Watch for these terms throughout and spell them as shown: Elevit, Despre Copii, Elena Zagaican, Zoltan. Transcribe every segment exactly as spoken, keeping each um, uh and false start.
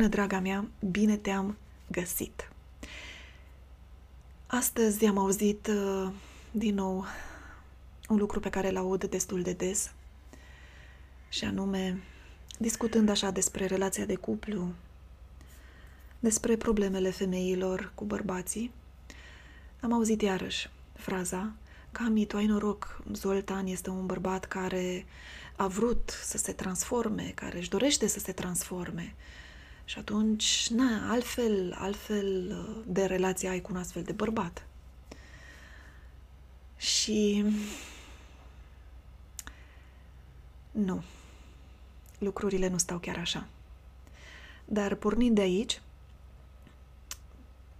Bună, draga mea, bine te-am găsit! Astăzi am auzit uh, din nou un lucru pe care l-aud destul de des, și anume, discutând așa despre relația de cuplu, despre problemele femeilor cu bărbații, am auzit iarăși fraza: Cami, tu ai noroc, Zoltan este un bărbat care a vrut să se transforme, care își dorește să se transforme. Și atunci, na, altfel, altfel de relație ai cu un astfel de bărbat. Și nu, lucrurile nu stau chiar așa. Dar pornind de aici,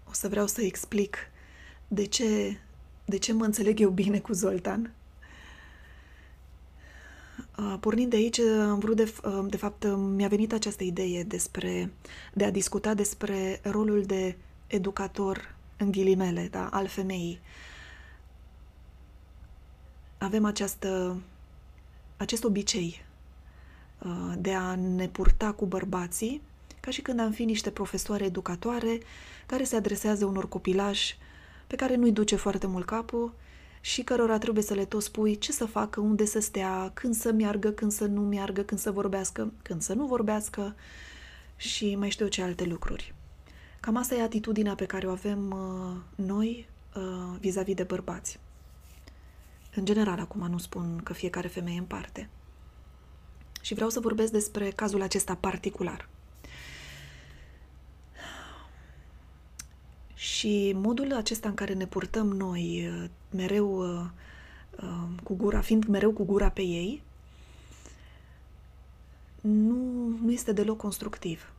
o să vreau să explic de ce, de ce mă înțeleg eu bine cu Zoltan. Pornind de aici, am vrut de, de fapt, mi-a venit această idee despre, de a discuta despre rolul de educator, în ghilimele, da, al femeii. Avem această, acest obicei de a ne purta cu bărbații ca și când am fi niște profesoare educatoare care se adresează unor copilași pe care nu-i duce foarte mult capul și cărora trebuie să le tot spui ce să facă, unde să stea, când să meargă, când să nu meargă, când să vorbească, când să nu vorbească și mai știu ce alte lucruri. Cam asta e atitudinea pe care o avem uh, noi uh, vis-a-vis de bărbați. În general, acum nu spun că fiecare femeie în parte. Și vreau să vorbesc despre cazul acesta particular. Și modul acesta în care ne purtăm noi mereu cu gura, fiind mereu cu gura pe ei, nu, nu este deloc constructiv.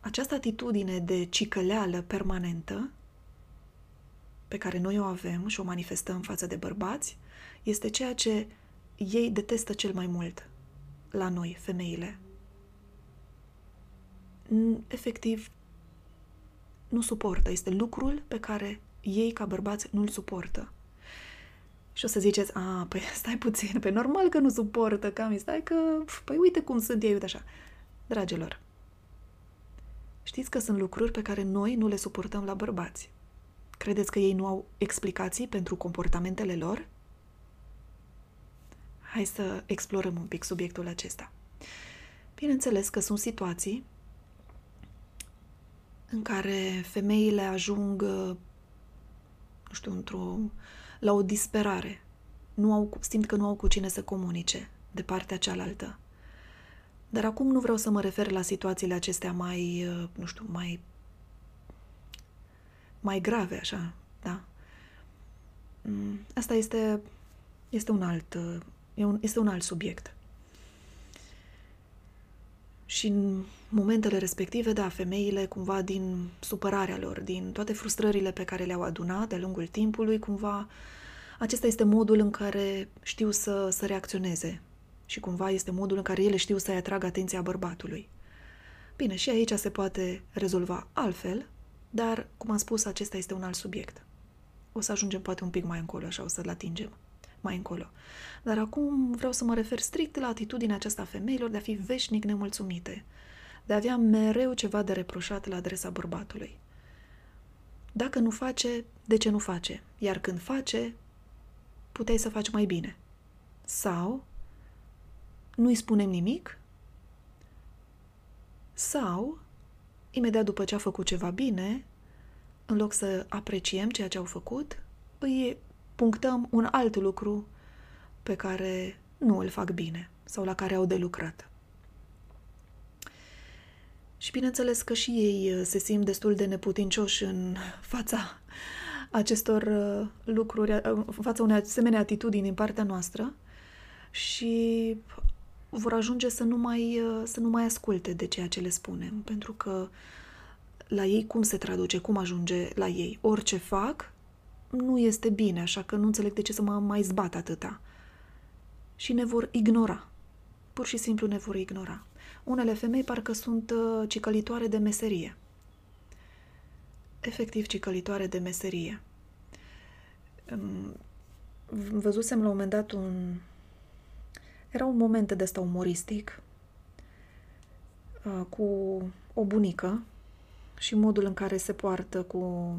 Această atitudine de cicăleală permanentă pe care noi o avem și o manifestăm față de bărbați este ceea ce ei detestă cel mai mult la noi, femeile. Efectiv, nu suportă. Este lucrul pe care ei, ca bărbați, nu-l suportă. Și o să ziceți: a, păi stai puțin, pe normal că nu suportă, Cami, stai că, păi uite cum sunt ei, uite așa. Dragilor, știți că sunt lucruri pe care noi nu le suportăm la bărbați. Credeți că ei nu au explicații pentru comportamentele lor? Hai să explorăm un pic subiectul acesta. Bineînțeles că sunt situații în care femeile ajung, nu știu, într-o, la o disperare. Nu au, simt că nu au cu cine să comunice de partea cealaltă. Dar acum nu vreau să mă refer la situațiile acestea mai, nu știu, mai, mai grave, așa, da? Asta este, este un alt, este un alt subiect. Și în momentele respective, da, femeile, cumva, din supărarea lor, din toate frustrările pe care le-au adunat de-a lungul timpului, cumva, acesta este modul în care știu să, să reacționeze. Și, cumva, este modul în care ele știu să-i atragă atenția bărbatului. Bine, și aici se poate rezolva altfel, dar, cum am spus, acesta este un alt subiect. O să ajungem, poate, un pic mai încolo, așa, o să-l atingem mai încolo. Dar acum vreau să mă refer strict la atitudinea aceasta a femeilor de a fi veșnic nemulțumite, de a avea mereu ceva de reproșat la adresa bărbatului. Dacă nu face, de ce nu face? Iar când face, puteai să faci mai bine. Sau nu îi spunem nimic, sau imediat după ce a făcut ceva bine, în loc să apreciem ceea ce au făcut, îi punctăm un alt lucru pe care nu îl fac bine sau la care au de lucrat. Și bineînțeles că și ei se simt destul de neputincioși în fața acestor lucruri, în fața unei asemenea atitudini din partea noastră și vor ajunge să nu mai, să nu mai asculte de ceea ce le spunem, pentru că la ei cum se traduce, cum ajunge la ei? Orice fac nu este bine, așa că nu înțeleg de ce să mă mai zbat atâta. Și ne vor ignora. Pur și simplu ne vor ignora. Unele femei parcă sunt uh, cicălitoare de meserie. Efectiv, cicălitoare de meserie. Um, văzusem la un moment dat un... Era un moment de ăsta umoristic cu o bunică și modul în care se poartă cu,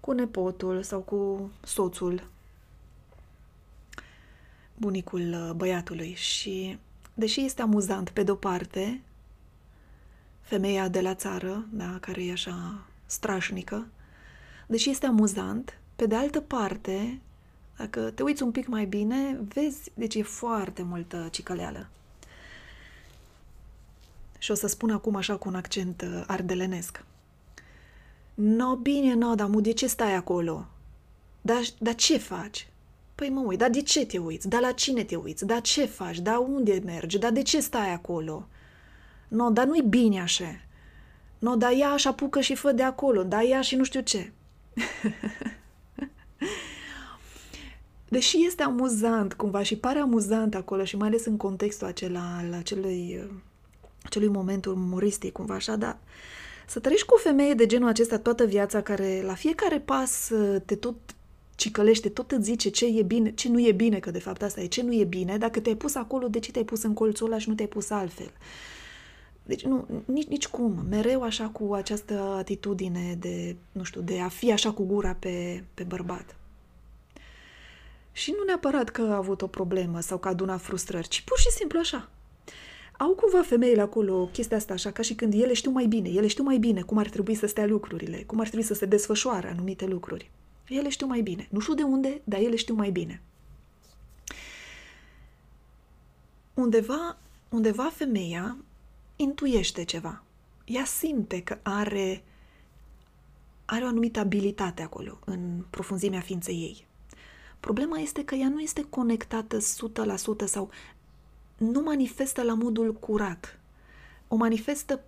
cu nepotul sau cu soțul, bunicul băiatului. Și deși este amuzant, pe de-o parte, femeia de la țară, da, care e așa strașnică, deși este amuzant, pe de altă parte, dacă te uiți un pic mai bine, vezi, deci e foarte multă cicăleală. Și o să spun acum așa cu un accent ardelenesc. No, bine, no, dar mu, de ce stai acolo? Dar, dar ce faci? Păi mă uit, dar de ce te uiți? Dar la cine te uiți? Dar ce faci? Dar unde mergi? Dar de ce stai acolo? No, dar nu-i bine așa. No, dar ia și apucă și fă de acolo. Dar ia și nu știu ce. Deși este amuzant cumva și pare amuzant acolo și mai ales în contextul acela al acelui, acelui moment umoristic cumva așa, dar să trăiești cu o femeie de genul acesta toată viața, care la fiecare pas te tot cicălește, tot îți zice ce e bine, ce nu e bine, că de fapt asta e, ce nu e bine, dacă te-ai pus acolo, de ce te-ai pus în colțul ăla și nu te-ai pus altfel. Deci nu, nici, nici cum, mereu așa cu această atitudine de, nu știu, de a fi așa cu gura pe, pe bărbat. Și nu neapărat că a avut o problemă sau că a adunat frustrări, ci pur și simplu așa. Au cumva femeile acolo chestia asta așa, ca și când ele știu mai bine, ele știu mai bine cum ar trebui să stea lucrurile, cum ar trebui să se desfășoare anumite lucruri. Ele știu mai bine. Nu știu de unde, dar ele știu mai bine. Undeva, undeva femeia intuiește ceva. Ea simte că are, are o anumită abilitate acolo, în profunzimea ființei ei. Problema este că ea nu este conectată o sută la sută sau nu manifestă la modul curat. O manifestă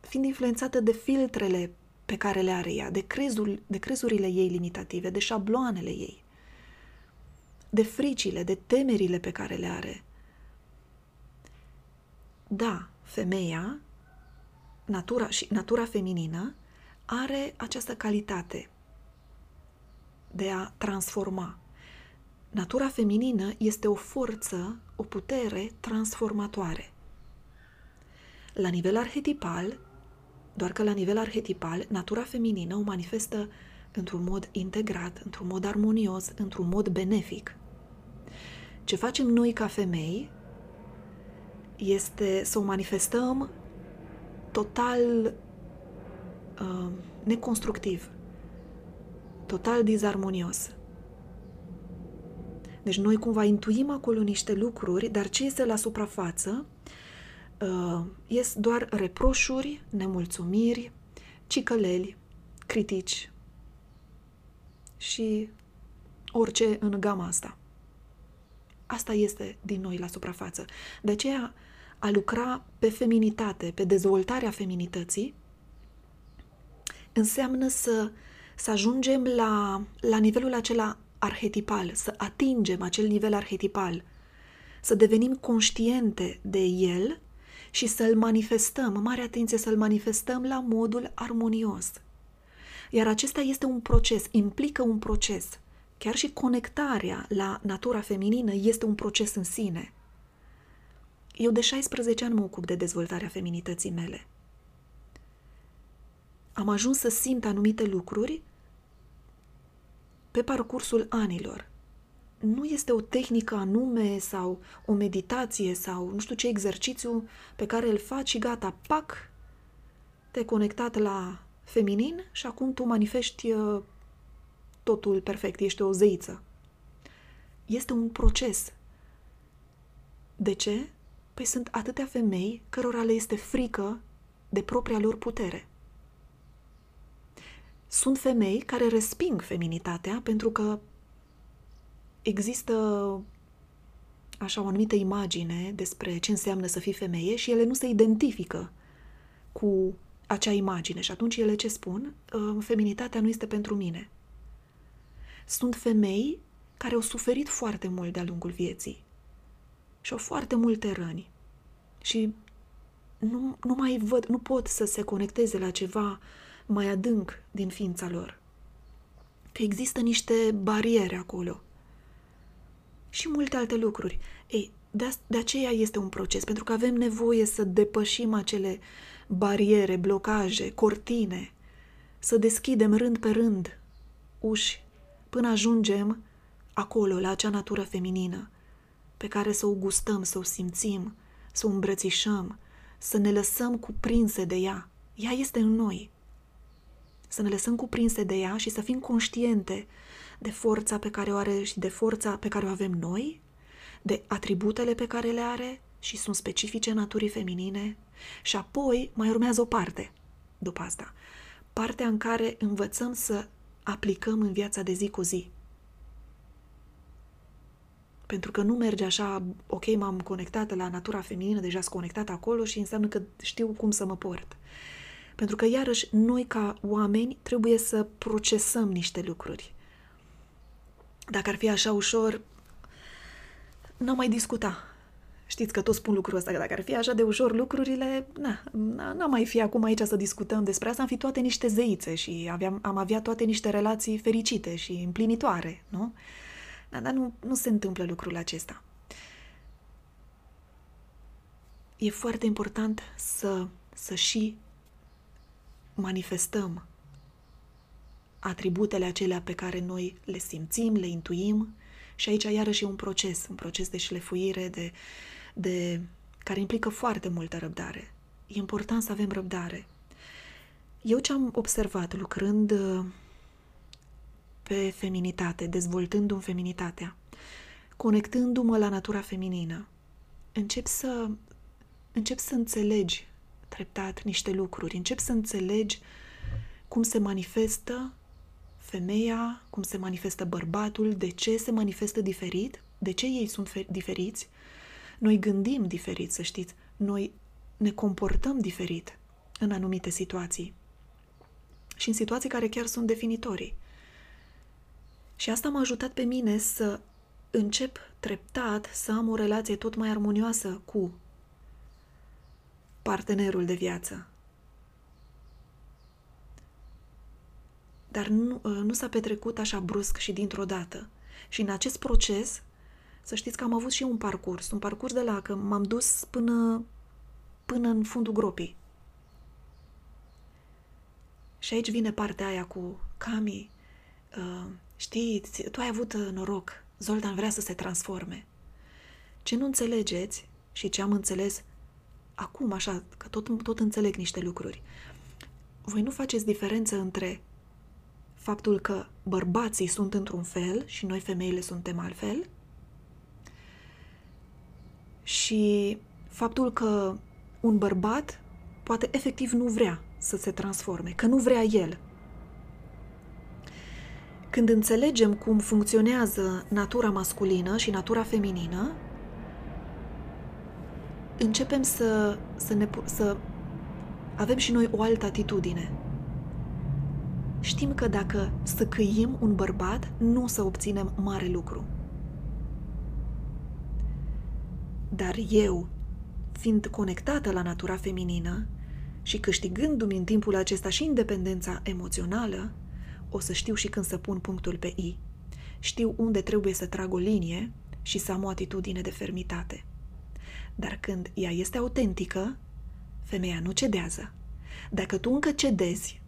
fiind influențată de filtrele pe care le are ea, de, crezul, de crezurile ei limitative, de șabloanele ei, de fricile, de temerile pe care le are. Da, femeia, natura și natura feminină are această calitate de a transforma. Natura feminină este o forță, o putere transformatoare. La nivel arhetipal, doar că la nivel arhetipal, natura feminină o manifestă într-un mod integrat, într-un mod armonios, într-un mod benefic. Ce facem noi ca femei este să o manifestăm total uh, neconstructiv, total dizarmonios. Deci noi cumva intuim acolo niște lucruri, dar ce este la suprafață uh, ies doar reproșuri, nemulțumiri, cicăleli, critici și orice în gama asta. Asta este din noi la suprafață. De aceea a lucra pe feminitate, pe dezvoltarea feminității, înseamnă să, să ajungem la, la nivelul acela arhetipal, să atingem acel nivel arhetipal, să devenim conștiente de el și să-l manifestăm, mare atenție, să-l manifestăm la modul armonios. Iar acesta este un proces, implică un proces. Chiar și conectarea la natura feminină este un proces în sine. Eu de șaisprezece ani mă ocup de dezvoltarea feminității mele. Am ajuns să simt anumite lucruri pe parcursul anilor. Nu este o tehnică anume sau o meditație sau nu știu ce exercițiu pe care îl faci și gata, pac, te-ai conectat la feminin și acum tu manifesti totul perfect, ești o zeiță. Este un proces. De ce? Păi sunt atâtea femei cărora le este frică de propria lor putere. Sunt femei care resping feminitatea pentru că există așa o anumită imagine despre ce înseamnă să fii femeie și ele nu se identifică cu acea imagine. Și atunci ele ce spun? Feminitatea nu este pentru mine. Sunt femei care au suferit foarte mult de-a lungul vieții și au foarte multe răni și nu, nu mai văd, nu pot să se conecteze la ceva mai adânc din ființa lor. Că există niște bariere acolo. și multe alte lucruri. Ei, de, de aceea este un proces, pentru că avem nevoie să depășim acele bariere, blocaje, cortine, să deschidem rând pe rând uși până ajungem acolo, la acea natură feminină pe care să o gustăm, să o simțim, să o îmbrățișăm, să ne lăsăm cuprinse de ea. Ea este în noi. Să ne lăsăm cuprinse de ea și să fim conștiente de forța pe care o are și de forța pe care o avem noi, de atributele pe care le are și sunt specifice naturii feminine. Și apoi mai urmează o parte după asta. Partea în care învățăm să aplicăm în viața de zi cu zi. Pentru că nu merge așa, ok, m-am conectat la natura feminină, deja sunt conectată acolo și înseamnă că știu cum să mă port. Pentru că, iarăși, noi ca oameni trebuie să procesăm niște lucruri. Dacă ar fi așa ușor, n-am mai discuta. Știți că toți spun lucrul ăsta, că dacă ar fi așa de ușor lucrurile, na, n-am mai fi acum aici să discutăm despre asta, am fi toate niște zeițe și aveam, am avea toate niște relații fericite și împlinitoare, nu? Da, dar nu, nu se întâmplă lucrul acesta. E foarte important să, să și manifestăm atributele acelea pe care noi le simțim, le intuim și aici iarăși e un proces, un proces de șlefuire de, de, care implică foarte multă răbdare. E important să avem răbdare. Eu ce am observat lucrând pe feminitate, dezvoltându-mi feminitatea, conectându-mă la natura feminină, încep să, încep să înțelegi treptat niște lucruri, încep să înțelegi cum se manifestă femeia, cum se manifestă bărbatul, de ce se manifestă diferit, de ce ei sunt fer- diferiți. Noi gândim diferit, să știți, noi ne comportăm diferit în anumite situații și în situații care chiar sunt definitorii. Și asta m-a ajutat pe mine să încep treptat să am o relație tot mai armonioasă cu partenerul de viață. Dar nu, nu s-a petrecut așa brusc și dintr-o dată. Și în acest proces, să știți că am avut și un parcurs. Un parcurs de la că m-am dus până, până în fundul gropii. Și aici vine partea aia cu Cami... Uh, Știi, tu ai avut noroc, Zoltan vrea să se transforme. Ce nu înțelegeți și ce am înțeles acum, așa, că tot, tot înțeleg niște lucruri. Voi nu faceți diferență între faptul că bărbații sunt într-un fel și noi femeile suntem altfel și faptul că un bărbat poate efectiv nu vrea să se transforme, că nu vrea el. Când înțelegem cum funcționează natura masculină și natura feminină, începem să, să, ne, să avem și noi o altă atitudine. Știm că dacă săcăim un bărbat, nu o să obținem mare lucru. Dar eu, fiind conectată la natura feminină și câștigându-mi în timpul acesta și independența emoțională, o să știu și când să pun punctul pe I. Știu unde trebuie să trag o linie și să am o atitudine de fermitate. Dar când ea este autentică, femeia nu cedează. Dacă tu încă cedezi,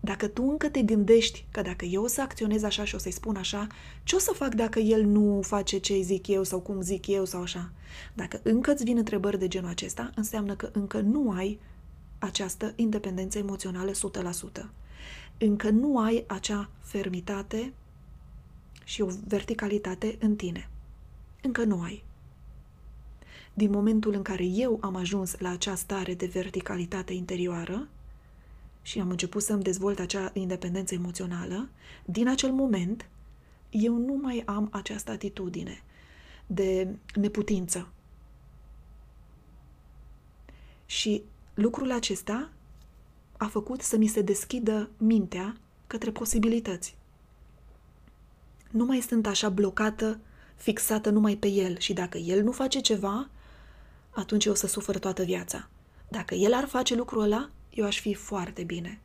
dacă tu încă te gândești că dacă eu o să acționez așa și o să-i spun așa, ce o să fac dacă el nu face ce zic eu sau cum zic eu sau așa? Dacă încă îți vin întrebări de genul acesta, înseamnă că încă nu ai această independență emoțională o sută la sută. Încă nu ai acea fermitate și o verticalitate în tine. Încă nu ai. Din momentul în care eu am ajuns la acea stare de verticalitate interioară și am început să îmi dezvolt acea independență emoțională, din acel moment eu nu mai am această atitudine de neputință. Și lucrul acesta a făcut să mi se deschidă mintea către posibilități. Nu mai sunt așa blocată, fixată numai pe el și dacă el nu face ceva, atunci eu o să sufăr toată viața. Dacă el ar face lucrul ăla, eu aș fi foarte bine.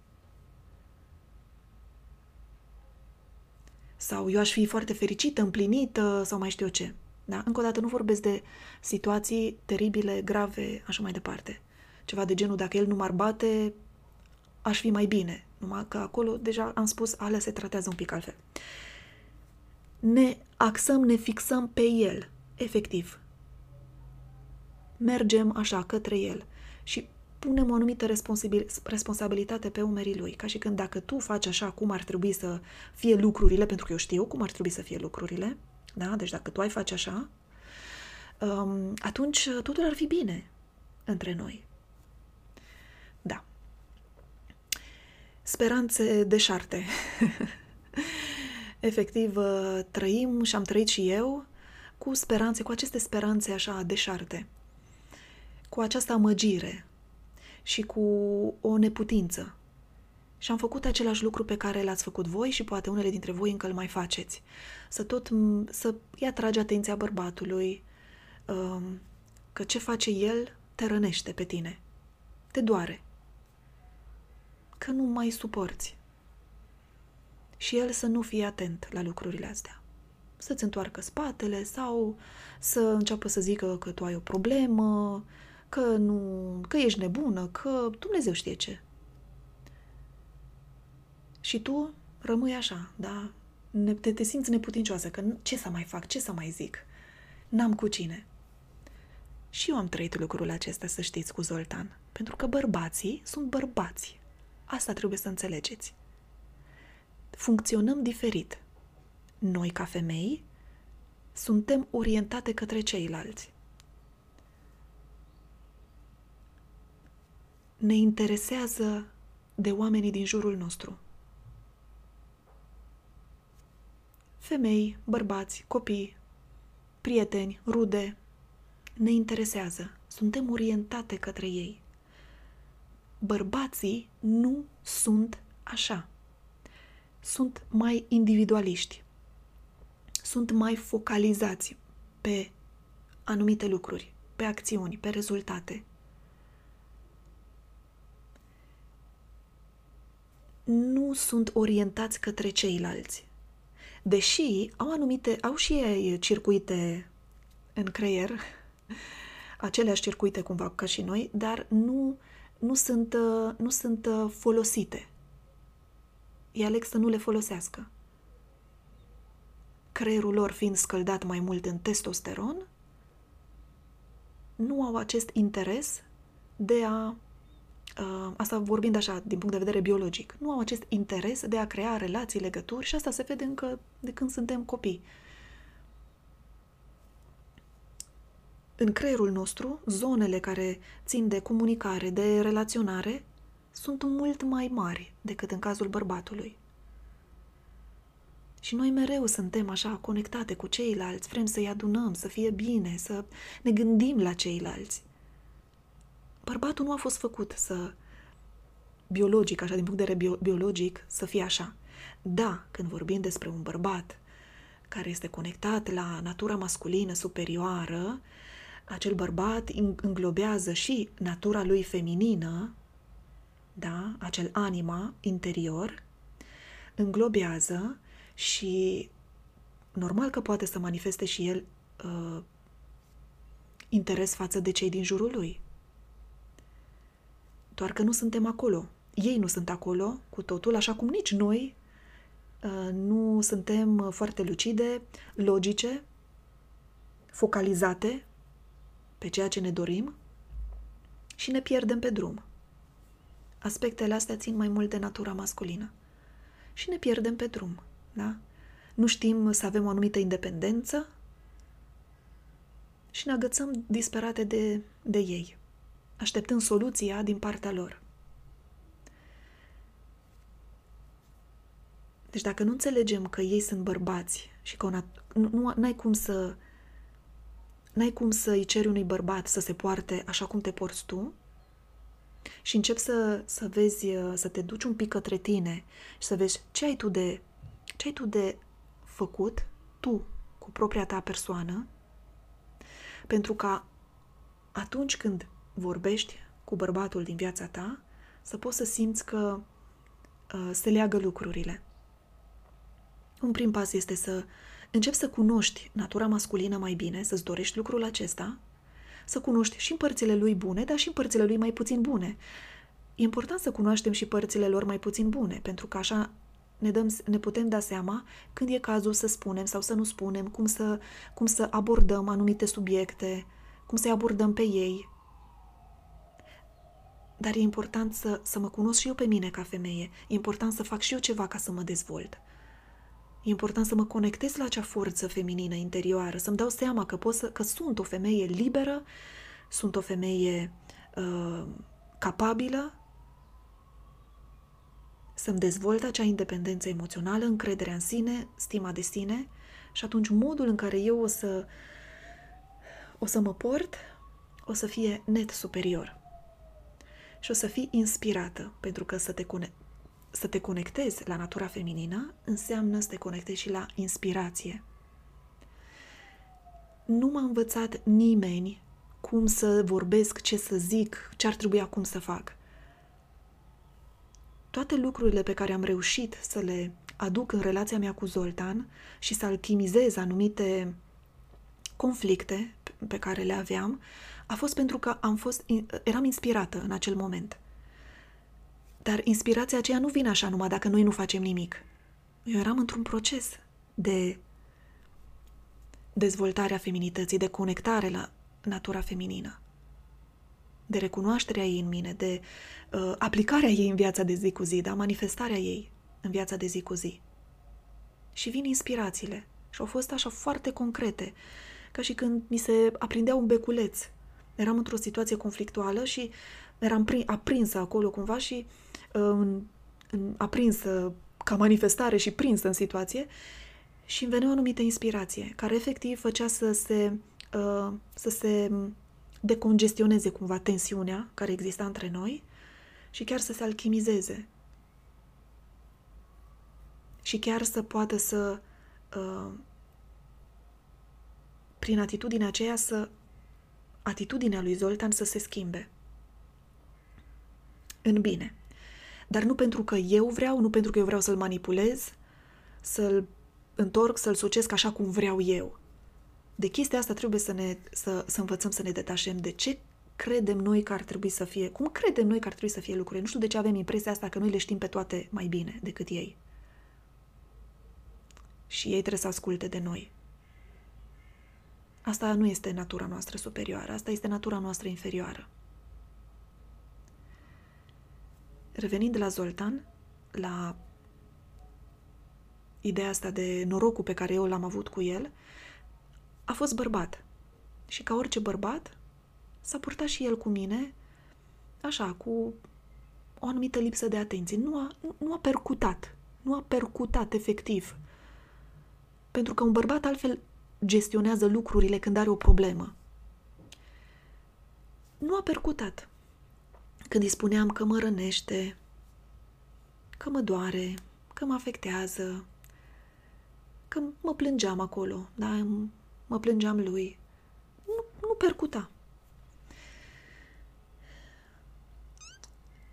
Sau eu aș fi foarte fericită, împlinită sau mai știu eu ce. Da? Încă o dată, nu vorbesc de situații teribile, grave, așa mai departe. Ceva de genul, dacă el nu m-ar bate, aș fi mai bine. Numai că acolo, deja am spus, alea se tratează un pic altfel. Ne axăm, ne fixăm pe el, efectiv. Mergem așa, către el și punem o anumită responsabilitate pe umerii lui. Ca și când, dacă tu faci așa cum ar trebui să fie lucrurile, pentru că eu știu cum ar trebui să fie lucrurile, da? Deci dacă tu ai face așa, atunci totul ar fi bine între noi. Da. Speranțe deșarte. Efectiv, trăim și am trăit și eu cu speranțe, cu aceste speranțe așa deșarte, cu această amăgire și cu o neputință. Și am făcut același lucru pe care l-ați făcut voi și poate unele dintre voi încă îl mai faceți. Să tot, să îi atrage atenția bărbatului, că ce face el te rănește pe tine, te doare, că nu mai suporți. Și el să nu fie atent la lucrurile astea. Să-ți întoarcă spatele sau să înceapă să zică că tu ai o problemă, că, nu, că ești nebună, că Dumnezeu știe ce. Și tu rămâi așa, da? Ne, te, te simți neputincioasă, că ce să mai fac, ce să mai zic? N-am cu cine. Și eu am trăit lucrul acesta, să știți, cu Zoltan. Pentru că bărbații sunt bărbați. Asta trebuie să înțelegeți. Funcționăm diferit. Noi, ca femei, suntem orientate către ceilalți. Ne interesează de oamenii din jurul nostru. Femei, bărbați, copii, prieteni, rude, ne interesează. Suntem orientate către ei. Bărbații nu sunt așa. Sunt mai individualiști. Sunt mai focalizați pe anumite lucruri, pe acțiuni, pe rezultate. Nu sunt orientați către ceilalți. Deși au anumite, au și ei circuite în creier, aceleași circuite cumva ca și noi, dar nu, nu sunt, nu sunt folosite. Ei aleg să nu le folosească. Creierul lor fiind scăldat mai mult în testosteron, nu au acest interes de a, ă, asta vorbind așa, din punct de vedere biologic, nu au acest interes de a crea relații, legături și asta se vede încă de când suntem copii. În creierul nostru, zonele care țin de comunicare, de relaționare, sunt mult mai mari decât în cazul bărbatului. Și noi mereu suntem așa conectate cu ceilalți, vrem să-i adunăm, să fie bine, să ne gândim la ceilalți. Bărbatul nu a fost făcut să, biologic, așa, din punct de vedere bio, biologic, să fie așa. Da, când vorbim despre un bărbat care este conectat la natura masculină superioară, acel bărbat înglobează și natura lui feminină, da, acel anima interior, înglobează și normal că poate să manifeste și el uh, interes față de cei din jurul lui. Doar că nu suntem acolo. Ei nu sunt acolo cu totul, așa cum nici noi uh, nu suntem foarte lucide, logice, focalizate pe ceea ce ne dorim și ne pierdem pe drum. Aspectele astea țin mai mult de natura masculină. Și ne pierdem pe drum, da? Nu știm să avem o anumită independență și ne agățăm disperate de, de ei, așteptând soluția din partea lor. Deci dacă nu înțelegem că ei sunt bărbați și că nu, n-ai cum să n-ai cum să îi ceri unui bărbat să se poarte așa cum te porți tu, și începi să, să vezi, să te duci un pic către tine și să vezi ce ai tu de, ce ai tu de făcut, tu, cu propria ta persoană, pentru ca atunci când vorbești cu bărbatul din viața ta, să poți să simți că uh, se leagă lucrurile. Un prim pas este să începi să cunoști natura masculină mai bine, să-ți dorești lucrul acesta, să cunoști și în părțile lui bune, dar și în părțile lui mai puțin bune. E important să cunoaștem și părțile lor mai puțin bune, pentru că așa ne, dăm, ne putem da seama când e cazul să spunem sau să nu spunem, cum să, cum să abordăm anumite subiecte, cum să-i abordăm pe ei. Dar e important să, să mă cunosc și eu pe mine ca femeie. E important să fac și eu ceva ca să mă dezvolt. E important să mă conectez la acea forță feminină interioară, să-mi dau seama că, pot să, că sunt o femeie liberă, sunt o femeie uh, capabilă, să-mi dezvolt acea independență emoțională, încrederea în sine, stima de sine, și atunci modul în care eu o să, o să mă port o să fie net superior. Și o să fii inspirată, pentru că să te, să te conectezi la natura feminină înseamnă să te conectezi și la inspirație. Nu m-a învățat nimeni cum să vorbesc, ce să zic, ce ar trebui acum să fac. Toate lucrurile pe care am reușit să le aduc în relația mea cu Zoltan și să alchimizez anumite conflicte pe care le aveam, a fost pentru că am fost, eram inspirată în acel moment. Dar inspirația aceea nu vine așa numai dacă noi nu facem nimic. Eu eram într-un proces de dezvoltare a feminității, de conectare la natura feminină, de recunoașterea ei în mine, de uh, aplicarea ei în viața de zi cu zi, da? Manifestarea ei în viața de zi cu zi. Și vin inspirațiile. Și au fost așa foarte concrete, ca și când mi se aprindea un beculeț. Eram într-o situație conflictuală și eram aprinsă acolo cumva și în, în, aprinsă ca manifestare și prinsă în situație și îmi venea o anumită inspirație care efectiv făcea să se, uh, să se decongestioneze cumva tensiunea care exista între noi și chiar să se alchimizeze. Și chiar să poată să uh, prin atitudinea aceea să atitudinea lui Zoltan să se schimbe în bine. Dar nu pentru că eu vreau, nu pentru că eu vreau să-l manipulez, să-l întorc, să-l sucesc așa cum vreau eu. De chestia asta trebuie să, ne, să, să învățăm să ne detașem de ce credem noi că ar trebui să fie, cum credem noi că ar trebui să fie lucrurile. Nu știu de ce avem impresia asta că noi le știm pe toate mai bine decât ei. Și ei trebuie să asculte de noi. Asta nu este natura noastră superioară, asta este natura noastră inferioară. Revenind la Zoltan, la ideea asta de norocul pe care eu l-am avut cu el, a fost bărbat. Și ca orice bărbat, s-a purtat și el cu mine, așa, cu o anumită lipsă de atenție. Nu a, nu a percutat, nu a percutat efectiv. Pentru că un bărbat altfel gestionează lucrurile când are o problemă. Nu a percutat. Când îi spuneam că mă rănește, că mă doare, că mă afectează, că mă plângeam acolo, da? Mă plângeam lui. Nu, nu percuta.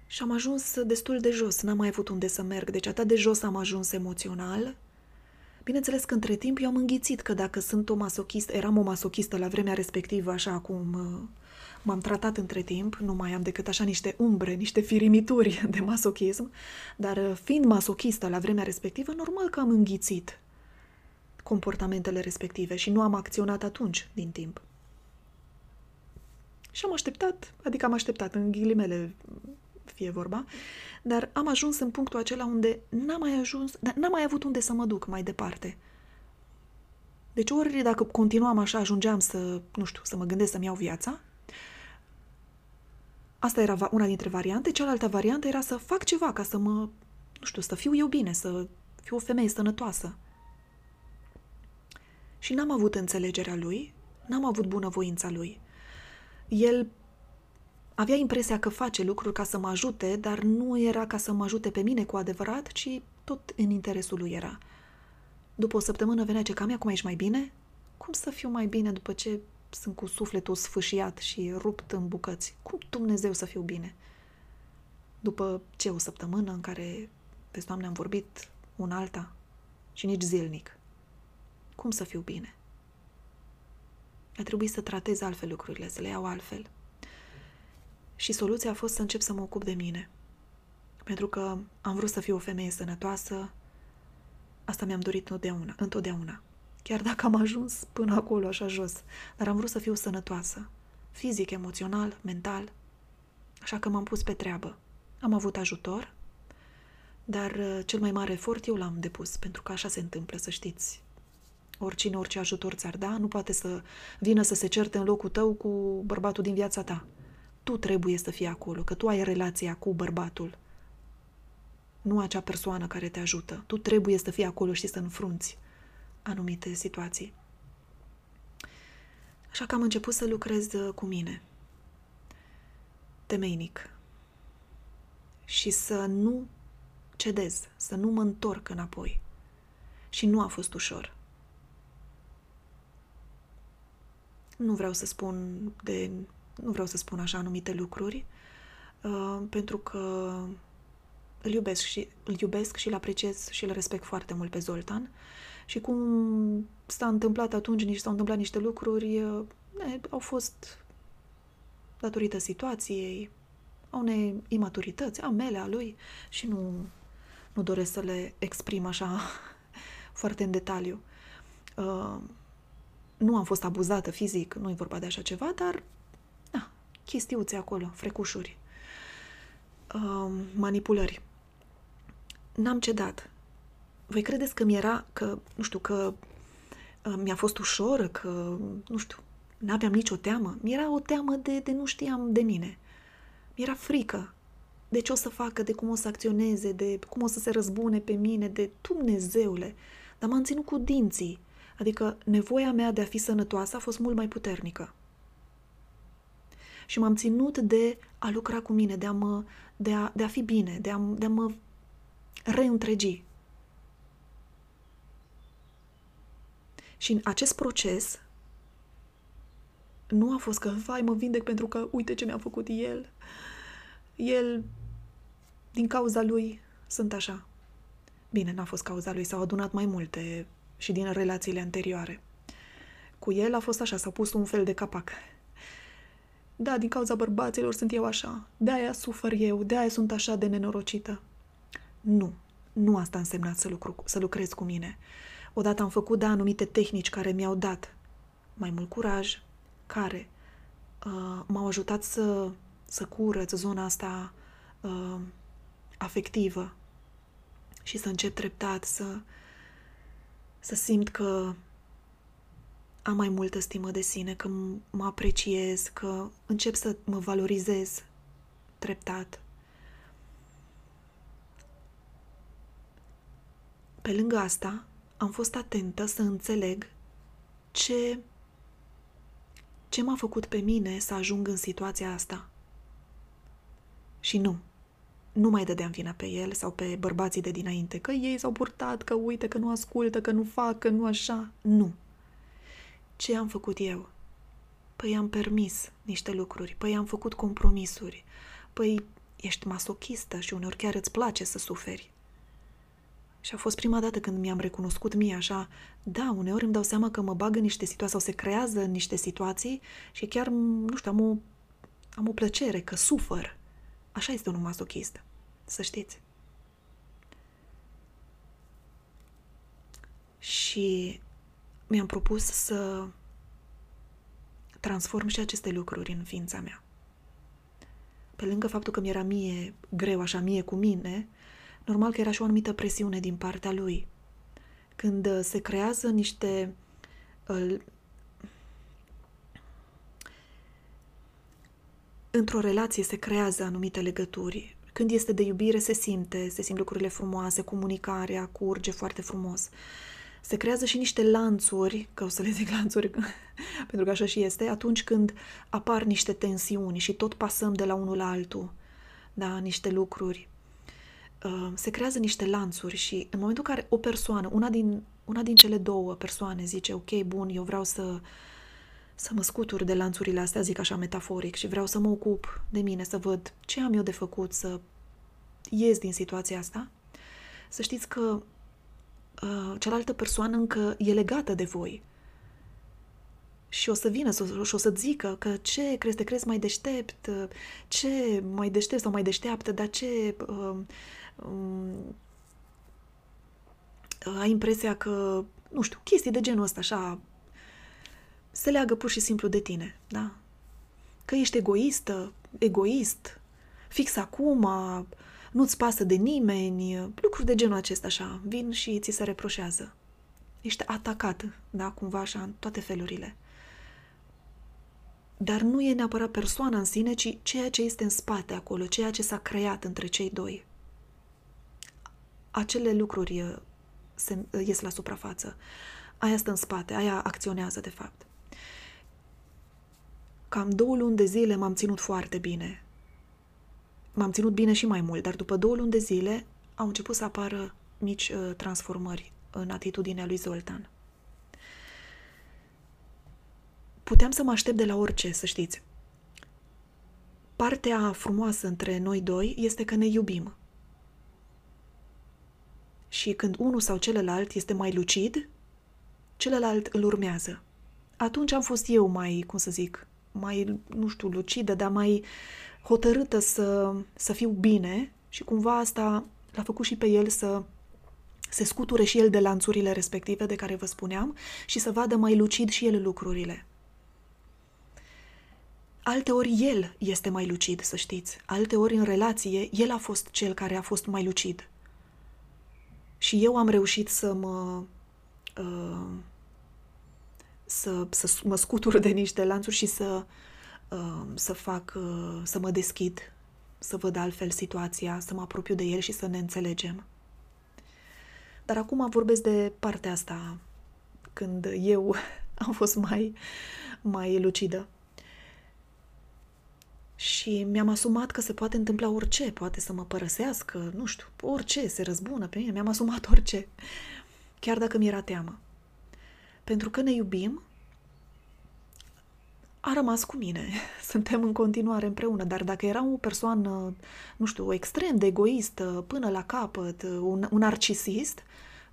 Și am ajuns destul de jos, n-am mai avut unde să merg, deci atât de jos am ajuns emoțional. Bineînțeles că între timp eu am înghițit că dacă sunt o masochistă, eram o masochistă la vremea respectivă, așa cum m-am tratat între timp, nu mai am decât așa niște umbre, niște firimituri de masochism, dar fiind masochistă la vremea respectivă, normal că am înghițit comportamentele respective și nu am acționat atunci din timp. Și am așteptat, adică am așteptat în ghilimele fie vorba, dar am ajuns în punctul acela unde n-am mai ajuns, dar n-am mai avut unde să mă duc mai departe. Deci ori dacă continuam așa, ajungeam să, nu știu, să mă gândesc să-mi iau viața. Asta era una dintre variante. Cealaltă variantă era să fac ceva ca să mă, nu știu, să fiu eu bine, să fiu o femeie sănătoasă. Și n-am avut înțelegerea lui, n-am avut bunăvoința lui. El avea impresia că face lucruri ca să mă ajute, dar nu era ca să mă ajute pe mine cu adevărat, ci tot în interesul lui era. După o săptămână venea ce cam acum ești mai bine? Cum să fiu mai bine după ce sunt cu sufletul sfâșiat și rupt în bucăți? Cum Dumnezeu să fiu bine? După ce o săptămână în care, pe Doamne, am vorbit una alta și nici zilnic. Cum să fiu bine? A trebuit să tratez altfel lucrurile, să le iau altfel. Și soluția a fost să încep să mă ocup de mine. Pentru că am vrut să fiu o femeie sănătoasă, asta mi-am dorit întotdeauna. Chiar dacă am ajuns până acolo, așa jos, dar am vrut să fiu sănătoasă. Fizic, emoțional, mental. Așa că m-am pus pe treabă. Am avut ajutor, dar cel mai mare efort eu l-am depus, pentru că așa se întâmplă, să știți. Oricine, orice ajutor ți-ar da, nu poate să vină să se certe în locul tău cu bărbatul din viața ta. Tu trebuie să fii acolo, că tu ai relația cu bărbatul. Nu acea persoană care te ajută. Tu trebuie să fii acolo și să înfrunți anumite situații. Așa că am început să lucrez cu mine. Temeinic. Și să nu cedez, să nu mă întorc înapoi. Și nu a fost ușor. Nu vreau să spun de... Nu vreau să spun așa anumite lucruri, uh, pentru că îl iubesc și îl iubesc și îl apreciez și îl respect foarte mult pe Zoltan. Și cum s-a întâmplat atunci, nici s-au întâmplat niște lucruri, uh, ne, au fost datorită situației, au unei imaturități, a mele, a lui, și nu, nu doresc să le exprim așa foarte în detaliu. Uh, nu am fost abuzată fizic, nu e vorba de așa ceva, dar chestiuțe acolo, frecușuri, uh, manipulări. N-am cedat. Voi credeți că mi-era, că, nu știu, că uh, mi-a fost ușor, că, nu știu, n-aveam nicio teamă? Mi-era o teamă de, de nu știam de mine. Mi-era frică de ce o să facă, de cum o să acționeze, de cum o să se răzbune pe mine, de Dumnezeule. Dar m-am ținut cu dinții. Adică nevoia mea de a fi sănătoasă a fost mult mai puternică. Și m-am ținut de a lucra cu mine, de a, mă, de a, de a fi bine, de a, de a mă reîntregi. Și în acest proces nu a fost că, vai, mă vindec pentru că uite ce mi-a făcut el. El, din cauza lui, sunt așa. Bine, n-a fost cauza lui, s-au adunat mai multe și din relațiile anterioare. Cu el a fost așa, s-a pus un fel de capac. Da, din cauza bărbaților sunt eu așa. De-aia sufăr eu, de-aia sunt așa de nenorocită. Nu. Nu asta însemna să, lucru, să lucrez cu mine. Odată am făcut, da, anumite tehnici care mi-au dat mai mult curaj, care uh, m-au ajutat să, să curăț zona asta uh, afectivă și să încep treptat să, să simt că am mai multă stimă de sine, că mă apreciez, că încep să mă valorizez treptat. Pe lângă asta, am fost atentă să înțeleg ce, ce m-a făcut pe mine să ajung în situația asta. Și nu, nu mai dădeam vina pe el sau pe bărbații de dinainte, că ei s-au purtat, că uite, că nu ascultă, că nu fac, că nu așa. Nu. Ce am făcut eu? Păi am permis niște lucruri, păi am făcut compromisuri, păi ești masochistă și uneori chiar îți place să suferi. Și a fost prima dată când mi-am recunoscut mie așa, da, uneori îmi dau seama că mă bag în niște situații sau se creează în niște situații și chiar, nu știu, am o, am o plăcere că sufăr. Așa este unul masochist, să știți. Și mi-am propus să transform și aceste lucruri în ființa mea. Pe lângă faptul că mi-era mie greu, așa mie cu mine, normal că era și o anumită presiune din partea lui. Când se creează niște... Într-o relație se creează anumite legături. Când este de iubire se simte, se simt lucrurile frumoase, comunicarea curge foarte frumos. Se creează și niște lanțuri, că o să le zic lanțuri, pentru că așa și este, atunci când apar niște tensiuni și tot pasăm de la unul la altul, da, niște lucruri. Se creează niște lanțuri și în momentul în care o persoană, una din, una din cele două persoane zice, ok, bun, eu vreau să, să mă scutur de lanțurile astea, zic așa metaforic, și vreau să mă ocup de mine, să văd ce am eu de făcut, să ies din situația asta, să știți că uh, cealaltă persoană încă e legată de voi. Și o să vină și o să zică că ce crezi, te crezi mai deștept, ce mai deștept sau mai deșteaptă, dar ce... Uh, um, ai impresia că, nu știu, chestii de genul ăsta, așa, se leagă pur și simplu de tine, da? Că ești egoistă, egoist, fix acum, nu-ți pasă de nimeni, lucruri de genul acesta, așa, vin și ți se reproșează. Ești atacat, da, cumva, așa, în toate felurile. Dar nu e neapărat persoana în sine, ci ceea ce este în spate acolo, ceea ce s-a creat între cei doi. Acele lucruri Se, ies la suprafață. Aia stă în spate, aia acționează de fapt. Cam două luni de zile m-am ținut foarte bine. M-am ținut bine și mai mult, dar după două luni de zile au început să apară mici uh, transformări în atitudinea lui Zoltan. Puteam să mă aștept de la orice, să știți. Partea frumoasă între noi doi este că ne iubim. Și când unul sau celălalt este mai lucid, celălalt îl urmează. Atunci am fost eu mai, cum să zic, mai, nu știu, lucidă, dar mai hotărâtă să, să fiu bine și cumva asta l-a făcut și pe el să se scuture și el de lanțurile respective de care vă spuneam și să vadă mai lucid și el lucrurile. Alteori el este mai lucid, să știți. Alteori în relație el a fost cel care a fost mai lucid. Și eu am reușit să mă, uh, să, să mă scutur de niște lanțuri și să, uh, să fac, uh, să mă deschid, să văd altfel situația, să mă apropiu de el și să ne înțelegem. Dar acum vorbesc de partea asta, când eu am fost mai, mai lucidă. Și mi-am asumat că se poate întâmpla orice, poate să mă părăsească, nu știu, orice, se răzbună pe mine, mi-am asumat orice, chiar dacă mi-era teamă. Pentru că ne iubim, a rămas cu mine, suntem în continuare împreună, dar dacă era o persoană, nu știu, extrem de egoistă, până la capăt, un, un narcisist,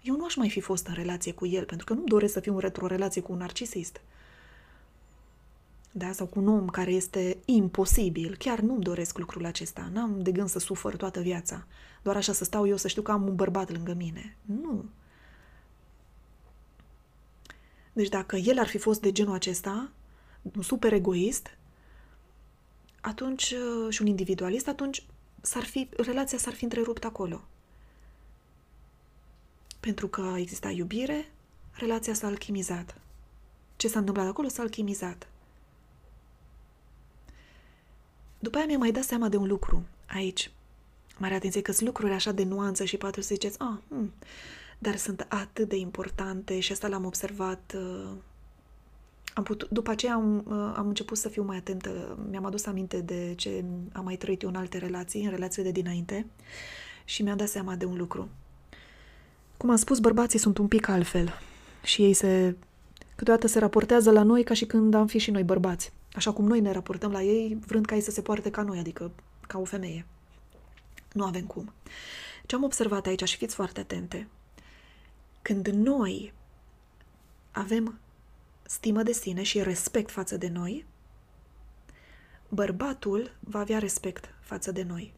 eu nu aș mai fi fost în relație cu el, pentru că nu-mi doresc să fiu într-o relație cu un narcisist. Da? Sau cu un om care este imposibil. Chiar nu-mi doresc lucrul acesta. N-am de gând să sufăr toată viața. Doar așa să stau eu să știu că am un bărbat lângă mine. Nu. Deci dacă el ar fi fost de genul acesta, un super egoist, atunci, și un individualist, atunci s-ar fi, relația s-ar fi întrerupt acolo. Pentru că exista iubire, relația s-a alchimizat. Ce s-a întâmplat acolo s-a alchimizat. După aia mi-am mai dat seama de un lucru aici. Mare atenție că sunt lucruri așa de nuanță și poate să ziceți, ah, hm, dar sunt atât de importante și asta l-am observat. Uh, am putut, după aceea am, uh, am început să fiu mai atentă. Mi-am adus aminte de ce am mai trăit eu în alte relații, în relațiile de dinainte și mi-am dat seama de un lucru. Cum am spus, bărbații sunt un pic altfel și ei se, câteodată se raportează la noi ca și când am fi și noi bărbați. Așa cum noi ne raportăm la ei, vrând ca ei să se poarte ca noi, adică ca o femeie. Nu avem cum. Ce am observat aici, și fiți foarte atente, când noi avem stimă de sine și respect față de noi, bărbatul va avea respect față de noi.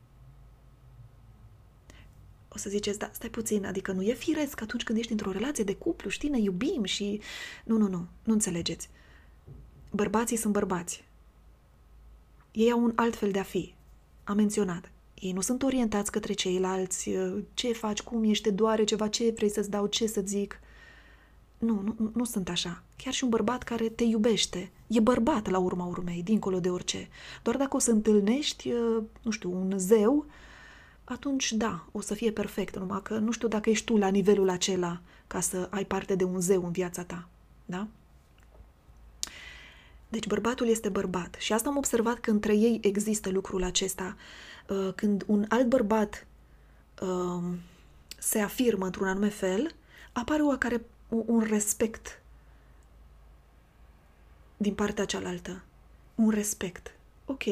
O să ziceți, da, stai puțin, adică nu e firesc atunci când ești într-o relație de cuplu, știi, ne iubim și... Nu, nu, nu, nu înțelegeți. Bărbații sunt bărbați. Ei au un alt fel de a fi. Am menționat. Ei nu sunt orientați către ceilalți. Ce faci, cum ești, te doare ceva, ce vrei să-ți dau, ce să zic. Nu, nu, nu sunt așa. Chiar și un bărbat care te iubește. E bărbat la urma urmei, dincolo de orice. Doar dacă o să întâlnești, nu știu, un zeu, atunci da, o să fie perfect. Numai că nu știu dacă ești tu la nivelul acela ca să ai parte de un zeu în viața ta. Da? Deci bărbatul este bărbat și asta am observat că între ei există lucrul acesta. Când un alt bărbat se afirmă într-un anume fel, apare oarecare un respect din partea cealaltă. Un respect. Ok,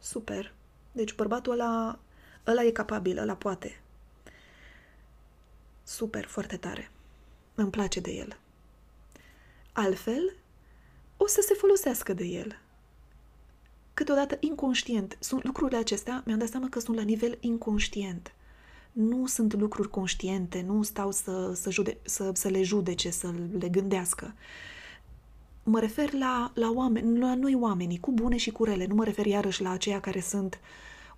super. Deci bărbatul ăla, ăla e capabil, ăla poate. super foarte tare. Îmi place de el. Altfel, o să se folosească de el. Câteodată inconștient. Sunt lucrurile acestea, mi-am dat seama că sunt la nivel inconștient. Nu sunt lucruri conștiente, nu stau să, să, jude, să, să le judece, să le gândească. Mă refer la, la, oameni, la noi oamenii, cu bune și cu rele. Nu mă refer iarăși la aceia care sunt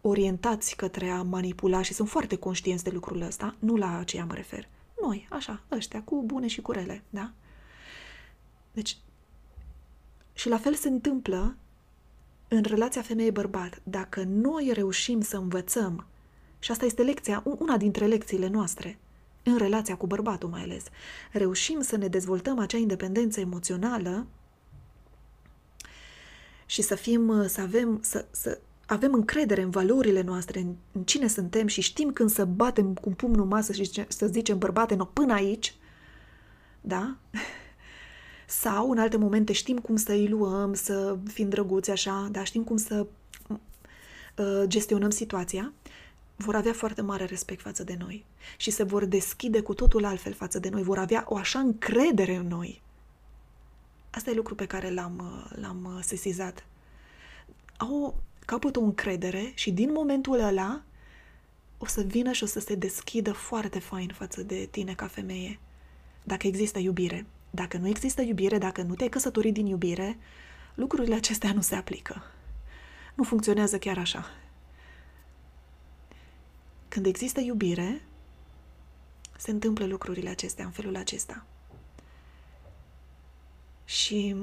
orientați către a manipula și sunt foarte conștienți de lucrul ăsta. Nu la aceia mă refer. Noi, așa, ăștia, cu bune și cu rele, da? Deci, și la fel se întâmplă în relația femeie-bărbat. Dacă noi reușim să învățăm, și asta este lecția, una dintre lecțiile noastre, în relația cu bărbatul mai ales, reușim să ne dezvoltăm acea independență emoțională și să fim, să avem, să, să avem încredere în valorile noastre, în, în cine suntem și știm când să batem cu pumnul în masă și să zicem, bărbate, no, până aici, da? Sau, în alte momente, știm cum să îi luăm, să fim drăguți așa, dar știm cum să uh, gestionăm situația, vor avea foarte mare respect față de noi și se vor deschide cu totul altfel față de noi, vor avea o așa încredere în noi. Asta e lucru pe care l-am, l-am sesizat. Au, capăt o încredere și din momentul ăla o să vină și o să se deschidă foarte fain față de tine ca femeie, dacă există iubire. Dacă nu există iubire, dacă nu te-ai căsătorit din iubire, lucrurile acestea nu se aplică. Nu funcționează chiar așa. Când există iubire, se întâmplă lucrurile acestea în felul acesta. Și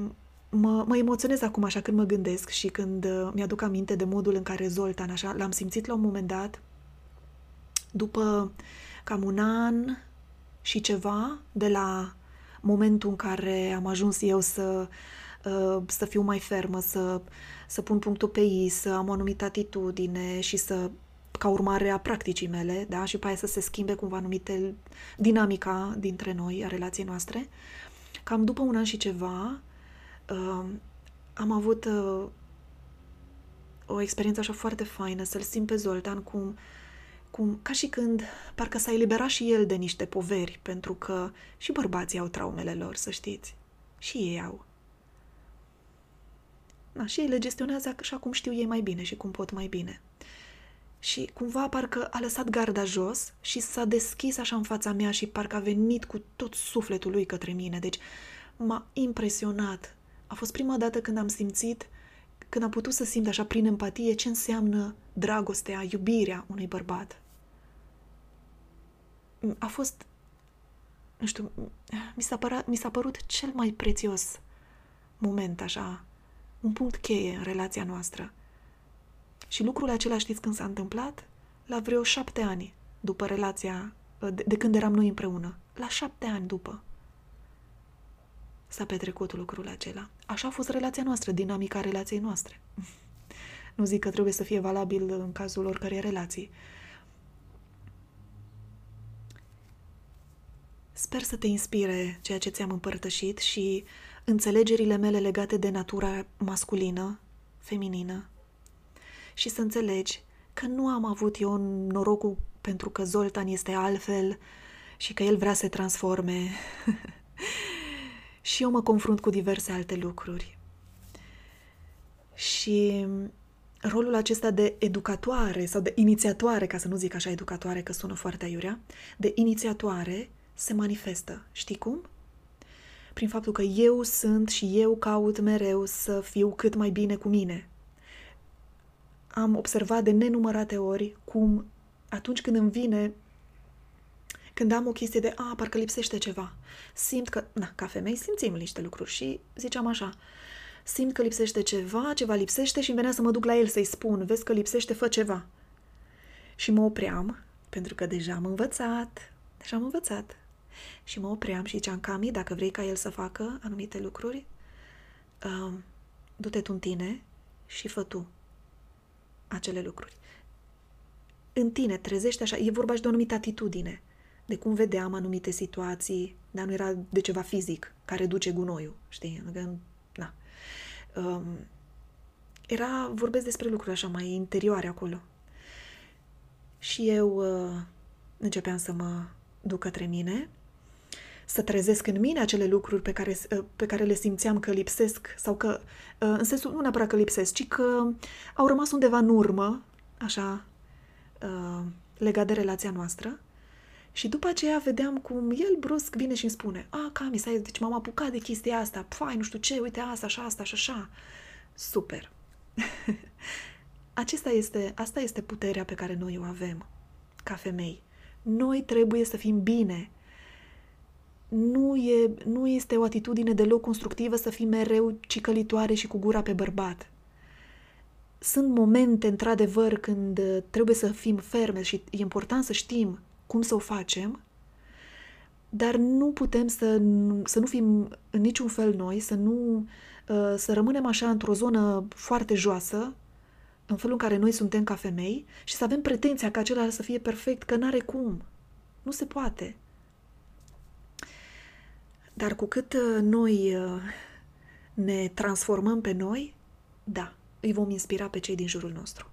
mă, mă emoționez acum așa când mă gândesc și când mi-aduc aminte de modul în care Zoltan, așa, l-am simțit la un moment dat, după cam un an și ceva de la momentul în care am ajuns eu să, să fiu mai fermă, să, să pun punctul pe i, să am o anumită atitudine și să, ca urmare a practicii mele, da? Și pe aia să se schimbe cumva anumite dinamica dintre noi, a relației noastre, cam după un an și ceva am avut o experiență așa foarte faină, să-l simt pe Zoltan cum Cum, ca și când parcă s-a eliberat și el de niște poveri, pentru că și bărbații au traumele lor, să știți. Și ei au. Da, și ei le gestionează așa cum știu ei mai bine și cum pot mai bine. Și cumva parcă a lăsat garda jos și s-a deschis așa în fața mea și parcă a venit cu tot sufletul lui către mine. Deci m-a impresionat. A fost prima dată când am simțit când am putut să simt așa prin empatie ce înseamnă dragostea, iubirea unui bărbat. A fost, nu știu, mi s-a, părat, mi s-a părut cel mai prețios moment, așa, un punct cheie în relația noastră. Și lucrul acela, știți când s-a întâmplat? La vreo șapte ani după relația, de, de când eram noi împreună. La șapte ani după s-a petrecut lucrul acela. Așa a fost relația noastră, dinamica relației noastre. Nu zic că trebuie să fie valabil în cazul oricărei relații. Sper să te inspire ceea ce ți-am împărtășit și înțelegerile mele legate de natura masculină, feminină. Și să înțelegi că nu am avut eu norocul pentru că Zoltan este altfel și că el vrea să se transforme. Și eu mă confrunt cu diverse alte lucruri. Și rolul acesta de educatoare sau de inițiatoare, ca să nu zic așa educatoare, că sună foarte aiurea, de inițiatoare se manifestă. Știi cum? Prin faptul că eu sunt și eu caut mereu să fiu cât mai bine cu mine. Am observat de nenumărate ori cum atunci când îmi vine... Când am o chestie de, a, parcă lipsește ceva, simt că, na, ca femei simțim niște lucruri și ziceam așa, simt că lipsește ceva, ceva lipsește și îmi venea să mă duc la el să-i spun, vezi că lipsește, fă ceva. Și mă opream, pentru că deja am învățat, deja am învățat. Și mă opream și ziceam, Cami, dacă vrei ca el să facă anumite lucruri, uh, du-te tu în tine și fă tu acele lucruri. În tine, trezește așa, e vorba și de o anumită atitudine. De cum vedeam anumite situații, dar nu era de ceva fizic, care duce gunoiul, știi? Na. Um, era, vorbesc despre lucruri așa mai interioare acolo. Și eu uh, începeam să mă duc către mine, să trezesc în mine acele lucruri pe care, pe care le simțeam că lipsesc sau că, în sensul nu neapărat că lipsesc, ci că au rămas undeva în urmă, așa, legat de relația noastră. Și după aceea vedeam cum el brusc vine și îmi spune: a, Cami, stai, deci m-am apucat de chestia asta, pfai, nu știu ce, uite asta, așa, asta, așa, așa. Super! Acesta este, asta este puterea pe care noi o avem ca femei. Noi trebuie să fim bine. Nu, e, nu este o atitudine deloc constructivă să fii mereu cicălitoare și cu gura pe bărbat. Sunt momente, într-adevăr, când trebuie să fim ferme și e important să știm cum să o facem, dar nu putem să, să nu fim în niciun fel noi, să, nu, să rămânem așa într-o zonă foarte joasă, în felul în care noi suntem ca femei, și să avem pretenția că acela să fie perfect, că n-are cum. Nu se poate. Dar cu cât noi ne transformăm pe noi, da, îi vom inspira pe cei din jurul nostru.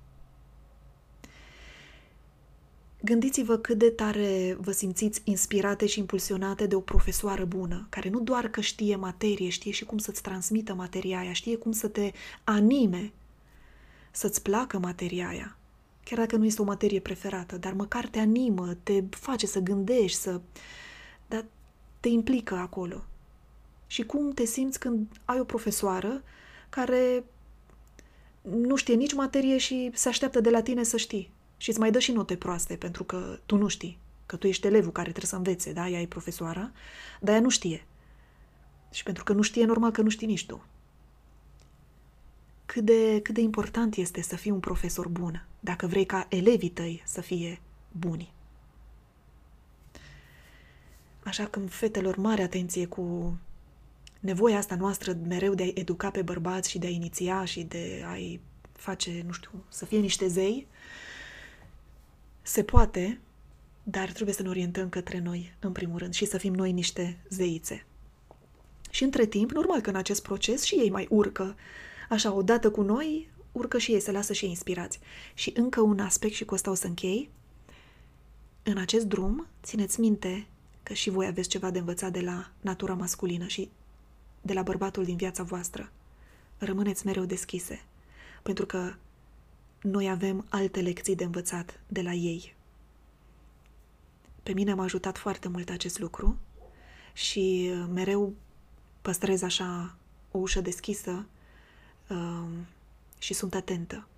Gândiți-vă cât de tare vă simțiți inspirate și impulsionate de o profesoară bună, care nu doar că știe materie, știe și cum să-ți transmită materia aia, știe cum să te anime să-ți placă materia aia. Chiar dacă nu este o materie preferată, dar măcar te animă, te face să gândești, să... dar te implică acolo. Și cum te simți când ai o profesoară care nu știe nici materie și se așteaptă de la tine să știi. Și îți mai dă și note proaste, pentru că tu nu știi. Că tu ești elevul care trebuie să învețe, da? Ea e profesoara, dar ea nu știe. Și pentru că nu știe, normal că nu știi nici tu. Cât de, cât de important este să fii un profesor bun, dacă vrei ca elevii tăi să fie buni. Așa că, fetelor, mare atenție cu nevoia asta noastră mereu de a educa pe bărbați și de a iniția și de a-i face, nu știu, să fie niște zei. Se poate, dar trebuie să ne orientăm către noi, în primul rând, și să fim noi niște zeițe. Și între timp, normal că în acest proces și ei mai urcă. Așa, odată cu noi, urcă și ei, se lasă și ei inspirați. Și încă un aspect, și cu ăsta o să închei. În acest drum, țineți minte că și voi aveți ceva de învățat de la natura masculină și de la bărbatul din viața voastră. Rămâneți mereu deschise, pentru că noi avem alte lecții de învățat de la ei. Pe mine m-a ajutat foarte mult acest lucru și mereu păstrez așa o ușă deschisă și sunt atentă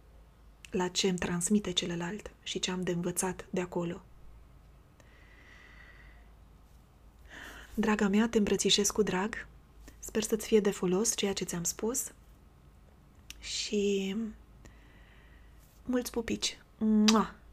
la ce îmi transmite celălalt și ce am de învățat de acolo. Draga mea, te îmbrățișez cu drag. Sper să-ți fie de folos ceea ce ți-am spus și mulți pupici! Mua!